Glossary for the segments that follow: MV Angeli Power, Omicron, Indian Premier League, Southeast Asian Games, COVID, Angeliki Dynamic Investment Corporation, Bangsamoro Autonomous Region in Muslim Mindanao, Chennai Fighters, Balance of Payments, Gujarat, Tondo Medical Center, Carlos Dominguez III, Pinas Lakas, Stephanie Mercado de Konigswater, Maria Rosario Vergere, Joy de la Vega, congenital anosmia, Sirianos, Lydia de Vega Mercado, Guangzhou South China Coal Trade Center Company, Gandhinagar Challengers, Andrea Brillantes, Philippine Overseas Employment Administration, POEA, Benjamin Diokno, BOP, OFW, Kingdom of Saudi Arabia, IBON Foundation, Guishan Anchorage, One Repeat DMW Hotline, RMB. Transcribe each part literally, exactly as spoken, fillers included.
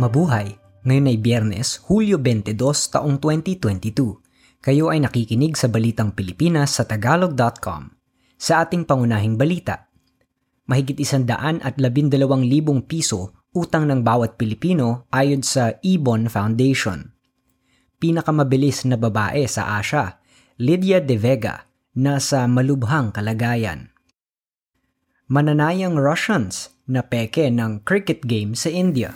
mabuhay! Ngayon ay Biyernes, Hulyo dalawampu't dalawa, taong twenty twenty-two. Kayo ay nakikinig sa Balitang Pilipinas sa Tagalog dot com. Sa ating pangunahing balita, mahigit isandaan at labindalawang libong piso utang ng bawat Pilipino ayon sa IBON Foundation. Pinakamabilis na babae sa Asia, Lydia de Vega, nasa malubhang kalagayan. Mananayang Russians na peke ng cricket game sa India.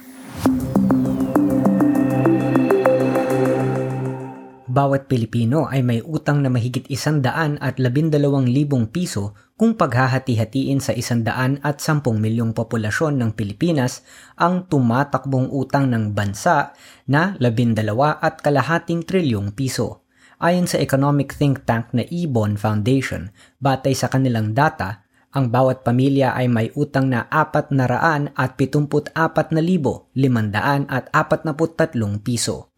Bawat Pilipino ay may utang na mahigit isandaan at labindalawang libong piso kung paghahati-hatiin sa isandaan at sampung milyong populasyon ng Pilipinas ang tumatakbong utang ng bansa na labindalawa at kalahating trilyong piso. Ayon sa economic think tank na IBON Foundation, batay sa kanilang data, ang bawat pamilya ay may utang na apat na raan at pitumput apat na libo, limandaan at apat na putatlong piso.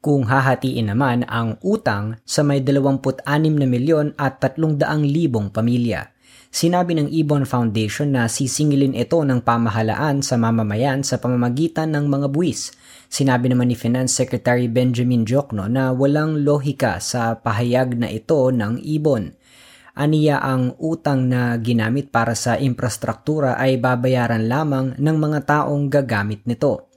Kung hahatiin naman ang utang sa may dalawamput anim na milyon at tatlong daang libong pamilya. Sinabi ng IBON Foundation na sisingilin ito ng pamahalaan sa mamamayan sa pamamagitan ng mga buwis. Sinabi naman ni Finance Secretary Benjamin Diokno na walang lohika sa pahayag na ito ng IBON. Aniya ang utang na ginamit para sa infrastruktura ay babayaran lamang ng mga taong gagamit nito.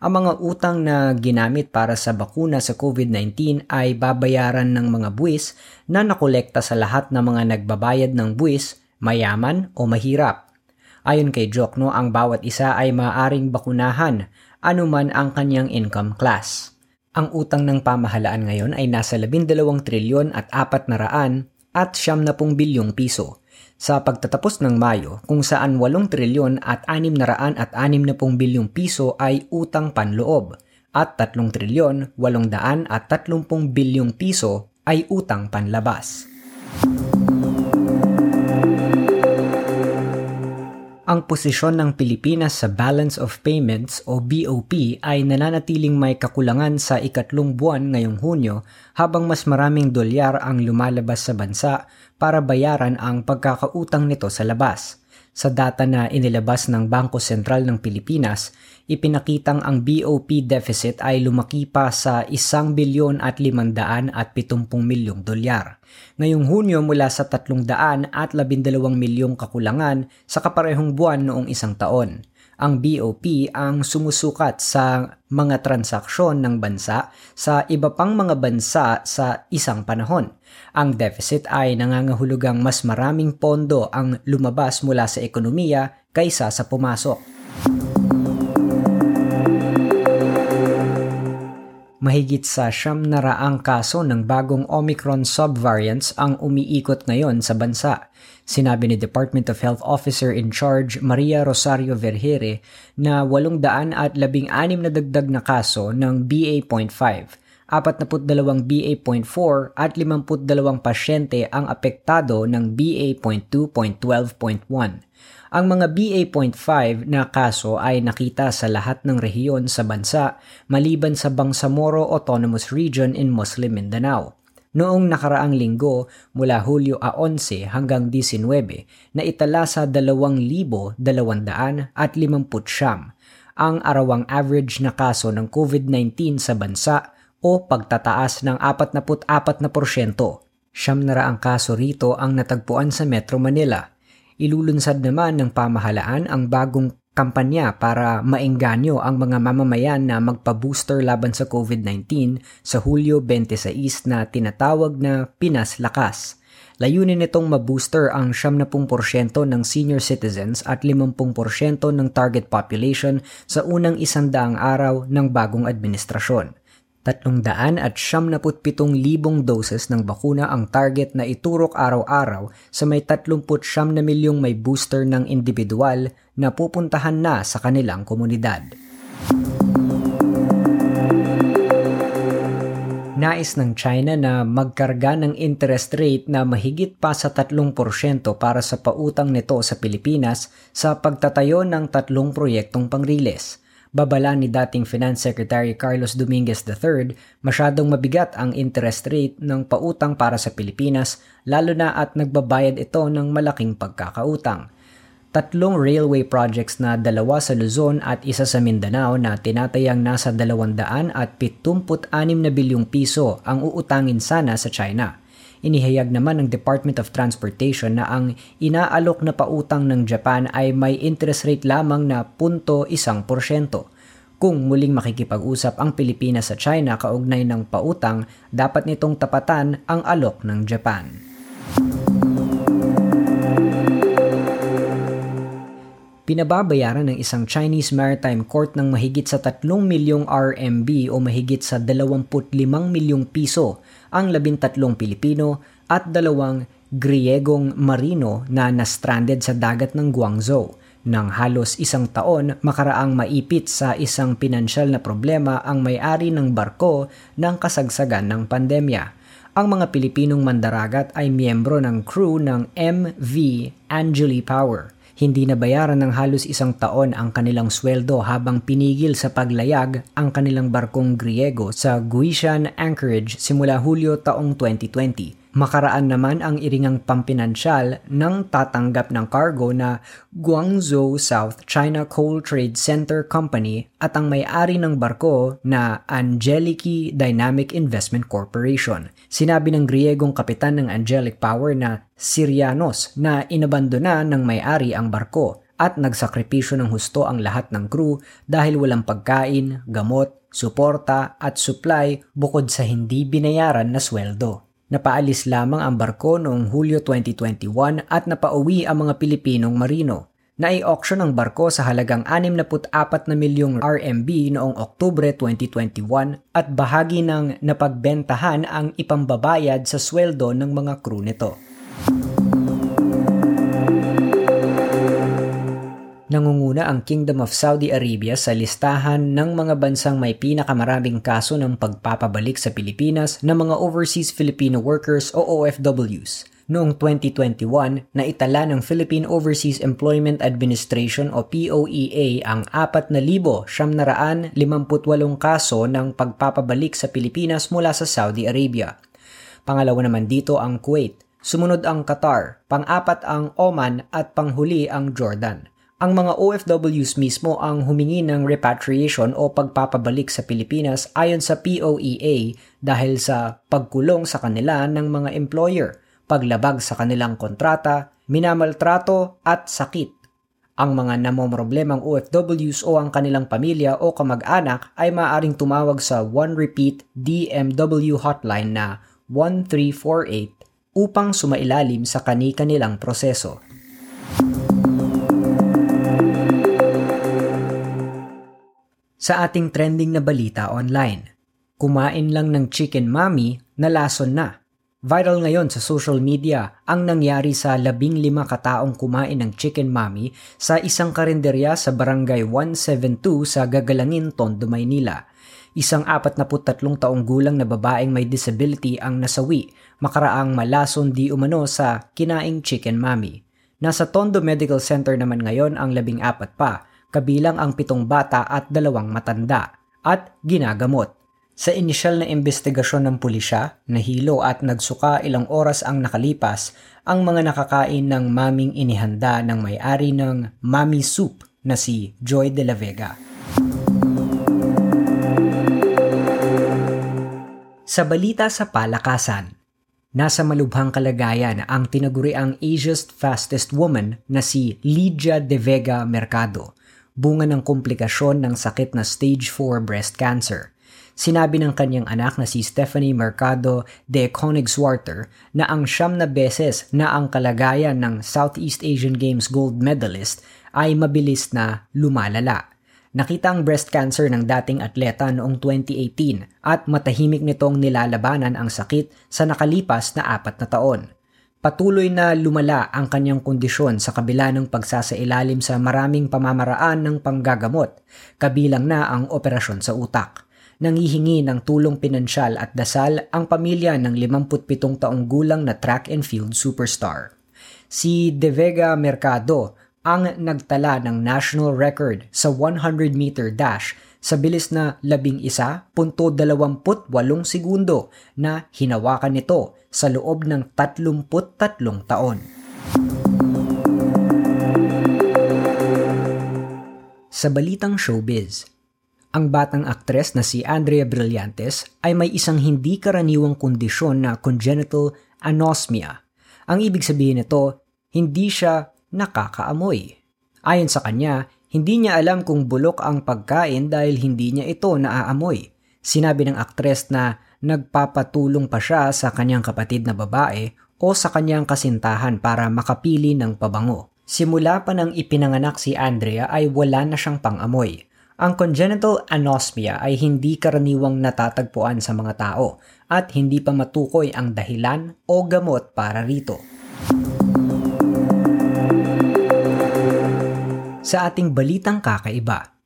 Ang mga utang na ginamit para sa bakuna sa COVID nineteen ay babayaran ng mga buwis na nakolekta sa lahat ng mga nagbabayad ng buwis, mayaman o mahirap. Ayon kay Diokno, ang bawat isa ay maaaring bakunahan, anuman ang kanyang income class. Ang utang ng pamahalaan ngayon ay nasa labindalawang trilyon at apat na raan at siyam na pung bilyong piso. Sa pagtatapos ng Mayo, kung saan walong trilyon at anim na raan at anim na pung bilyong piso ay utang panloob at tatlong trilyon, walong daan at tatlumpung bilyong piso ay utang panlabas. Ang posisyon ng Pilipinas sa Balance of Payments o B O P ay nananatiling may kakulangan sa ikatlong buwan ngayong Hunyo habang mas maraming dolyar ang lumalabas sa bansa para bayaran ang pagkakautang nito sa labas. Sa data na inilabas ng Bangko Sentral ng Pilipinas, ipinakitang ang B O P deficit ay lumaki pa sa isang bilyon at limandaan at pitumpung milyong dolyar. Ngayong Hunyo mula sa tatlong daan at labindalawang milyong kakulangan sa kaparehong buwan noong isang taon. Ang B O P ang sumusukat sa mga transaksyon ng bansa sa iba pang mga bansa sa isang panahon. Ang deficit ay nangangahulugang mas maraming pondo ang lumabas mula sa ekonomiya kaysa sa pumasok. Mahigit sa siyam na raang kaso ng bagong Omicron subvariants ang umiikot ngayon sa bansa. Sinabi ni Department of Health Officer in Charge Maria Rosario Vergere na walong daan at labing anim na dagdag na kaso ng B A point five. apatnapu't dalawang B A point four at limampu't dalawang pasyente ang apektado ng B A point two point twelve point one. Ang mga B A point five na kaso ay nakita sa lahat ng rehiyon sa bansa maliban sa Bangsamoro Autonomous Region in Muslim Mindanao. Noong nakaraang linggo mula Hulyo labing-apat hanggang labing-walo na itala sa dalawang libo dalawang daan at limamput siyam ang arawang average na kaso ng COVID nineteen sa bansa o pagtataas ng apatnapu't apat na porsyento. Siyam na raang kaso rito ang natagpuan sa Metro Manila. Ilulunsad naman ng pamahalaan ang bagong kampanya para maengganyo ang mga mamamayan na magpa-booster laban sa COVID nineteen sa Hulyo dalawampu't anim na tinatawag na Pinas Lakas. Layunin nitong mabooster ang siyamnampung porsyento ng senior citizens at limampu't porsyento ng target population sa unang isandaang araw ng bagong administrasyon. Tatlong daan at siyamnapu't pitong libong doses ng bakuna ang target na iturok araw-araw sa may tatlumput siyam na milyong may booster ng individual na pupuntahan na sa kanilang komunidad. Nais ng China na magkarga ng interest rate na mahigit pa sa tatlong porsyento para sa pautang nito sa Pilipinas sa pagtatayo ng tatlong proyektong pangriles. Babala ni dating Finance Secretary Carlos Dominguez the third, masyadong mabigat ang interest rate ng pautang para sa Pilipinas lalo na at nagbabayad ito ng malaking pagkakautang. tatlong railway projects na dalawa sa Luzon at isa sa Mindanao na tinatayang nasa dalawandaan at pitungput anim na bilyong piso ang uutangin sana sa China. Inihayag naman ng Department of Transportation na ang inaalok na pautang ng Japan ay may interest rate lamang na zero point one percent Kung muling makikipag-usap ang Pilipinas sa China kaugnay ng pautang, dapat nitong tapatan ang alok ng Japan. Pinababayaran ng isang Chinese Maritime Court ng mahigit sa three milyong R M B o mahigit sa dalawampu't limang milyong piso ang labintatlong Pilipino at dalawang Griegong marino na na-stranded sa dagat ng Guangzhou nang halos isang taon makaraang maipit sa isang pinansyal na problema ang may-ari ng barko ng kasagsagan ng pandemya. Ang mga Pilipinong mandaragat ay miyembro ng crew ng M V Angeli Power. Hindi nabayaran ng halos isang taon ang kanilang sweldo habang pinigil sa paglayag ang kanilang barkong Griego sa Guishan Anchorage simula Hulyo taong twenty twenty. Makaraan naman ang iringang pampinansyal ng tatanggap ng cargo na Guangzhou South China Coal Trade Center Company at ang may-ari ng barko na Angeliki Dynamic Investment Corporation. Sinabi ng Griegong kapitan ng Angelic Power na Sirianos na inabandona ng may-ari ang barko at nagsakripisyo ng husto ang lahat ng crew dahil walang pagkain, gamot, suporta at supply bukod sa hindi binayaran na sweldo. Napaalis lamang ang barko noong Hulyo twenty twenty-one at napauwi ang mga Pilipinong marino. Nai-auction ang barko sa halagang sixty-four na milyong R M B noong Oktubre twenty twenty-one at bahagi ng napagbentahan ang ipambabayad sa sweldo ng mga crew nito. Nangunguna ang Kingdom of Saudi Arabia sa listahan ng mga bansang may pinakamaraming kaso ng pagpapabalik sa Pilipinas ng mga Overseas Filipino Workers o O F Ws. Noong twenty twenty-one, naitala ng Philippine Overseas Employment Administration o P O E A ang apat na libo siyam na daan limamput walong kaso ng pagpapabalik sa Pilipinas mula sa Saudi Arabia. Pangalawa naman dito ang Kuwait. Sumunod ang Qatar, pang-apat ang Oman at panghuli ang Jordan. Ang mga O F Ws mismo ang humingi ng repatriation o pagpapabalik sa Pilipinas ayon sa P O E A dahil sa pagkulong sa kanila ng mga employer, paglabag sa kanilang kontrata, minamaltrato at sakit. Ang mga namomroblemang O F Ws o ang kanilang pamilya o kamag-anak ay maaaring tumawag sa One Repeat D M W Hotline na one three four eight upang sumailalim sa kani-kanilang proseso. Sa ating trending na balita online, kumain lang ng chicken mommy, nalason na. Viral ngayon sa social media ang nangyari sa labing lima kataong kumain ng chicken mommy sa isang karinderya sa Barangay one seventy-two sa Gagalangin, Tondo, Maynila. Isang apatnapu't tatlong taong gulang na babaeng may disability ang nasawi, makaraang malason di umano sa kinaing chicken mommy. Nasa Tondo Medical Center naman ngayon ang labing apat pa, kabilang ang pitong bata at dalawang matanda, at ginagamot. Sa inisyal na investigasyon ng pulisya, nahilo at nagsuka ilang oras ang nakalipas ang mga nakakain ng maming inihanda ng may-ari ng mommy soup na si Joy de la Vega. Sa balita sa palakasan, nasa malubhang kalagayan ang tinaguriang Asia's fastest woman na si Lydia de Vega Mercado, bunga ng komplikasyon ng sakit na stage four breast cancer. Sinabi ng kanyang anak na si Stephanie Mercado de Konigswater na ang siyam na beses na ang kalagayan ng Southeast Asian Games gold medalist ay mabilis na lumalala. Nakita ang breast cancer ng dating atleta noong twenty eighteen at matahimik nitong nilalabanan ang sakit sa nakalipas na apat na taon. Patuloy na lumala ang kanyang kondisyon sa kabila ng pagsasailalim sa maraming pamamaraan ng panggagamot, kabilang na ang operasyon sa utak. Nanghihingi ng tulong pinansyal at dasal ang pamilya ng limamput pitong taong gulang na track and field superstar. Si De Vega Mercado ang nagtala ng national record sa one hundred meter dash sa bilis na eleven point two eight segundo na hinawakan nito sa loob ng tatlumpu't tatlong taon. Sa balitang showbiz, ang batang aktres na si Andrea Brillantes ay may isang hindi karaniwang kondisyon na congenital anosmia. Ang ibig sabihin nito, hindi siya nakakaamoy. Ayon sa kanya, hindi niya alam kung bulok ang pagkain dahil hindi niya ito naaamoy. Sinabi ng aktres na nagpapatulong pa siya sa kanyang kapatid na babae o sa kanyang kasintahan para makapili ng pabango. Simula pa nang ipinanganak si Andrea ay wala na siyang pang-amoy. Ang congenital anosmia ay hindi karaniwang natatagpuan sa mga tao at hindi pa matukoy ang dahilan o gamot para rito. Sa ating balitang kakaiba,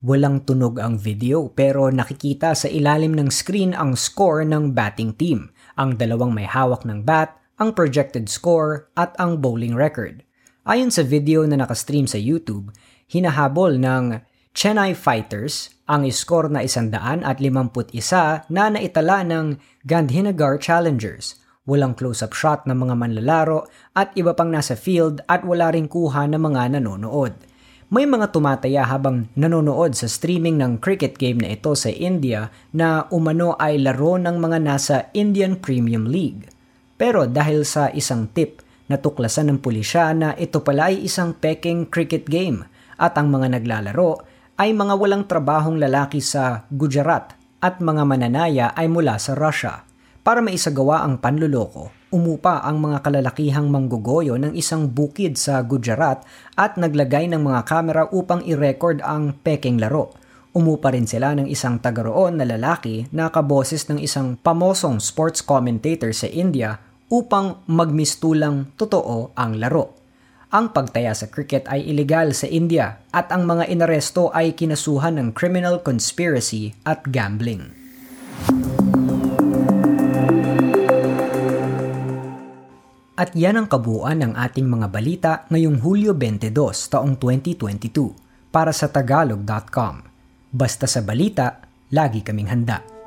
walang tunog ang video pero nakikita sa ilalim ng screen ang score ng batting team, ang dalawang may hawak ng bat, ang projected score at ang bowling record. Ayon sa video na nakastream sa YouTube, hinahabol ng Chennai Fighters ang iskor na isandaan at limampu't isa na naitala ng Gandhinagar Challengers. Walang close-up shot ng mga manlalaro at iba pang nasa field at wala ring kuha ng mga nanonood. May mga tumataya habang nanonood sa streaming ng cricket game na ito sa India na umano ay laro ng mga nasa Indian Premier League. Pero dahil sa isang tip, natuklasan ng pulisya na ito pala ay isang peking cricket game at ang mga naglalaro ay mga walang trabahong lalaki sa Gujarat at mga mananaya ay mula sa Russia. Para maisagawa ang panluloko, umupa ang mga kalalakihang manggugoyo ng isang bukid sa Gujarat at naglagay ng mga kamera upang i-record ang peking laro. Umupa rin sila ng isang tagaroon na lalaki na kaboses ng isang pamosong sports commentator sa India upang magmistulang totoo ang laro. Ang pagtaya sa cricket ay ilegal sa India at ang mga inaresto ay kinasuhan ng criminal conspiracy at gambling. At yan ang kabuuan ng ating mga balita ngayong Hulyo dalawampu't dalawa taong twenty twenty-two para sa tagalog dot com. Basta sa balita, lagi kaming handa.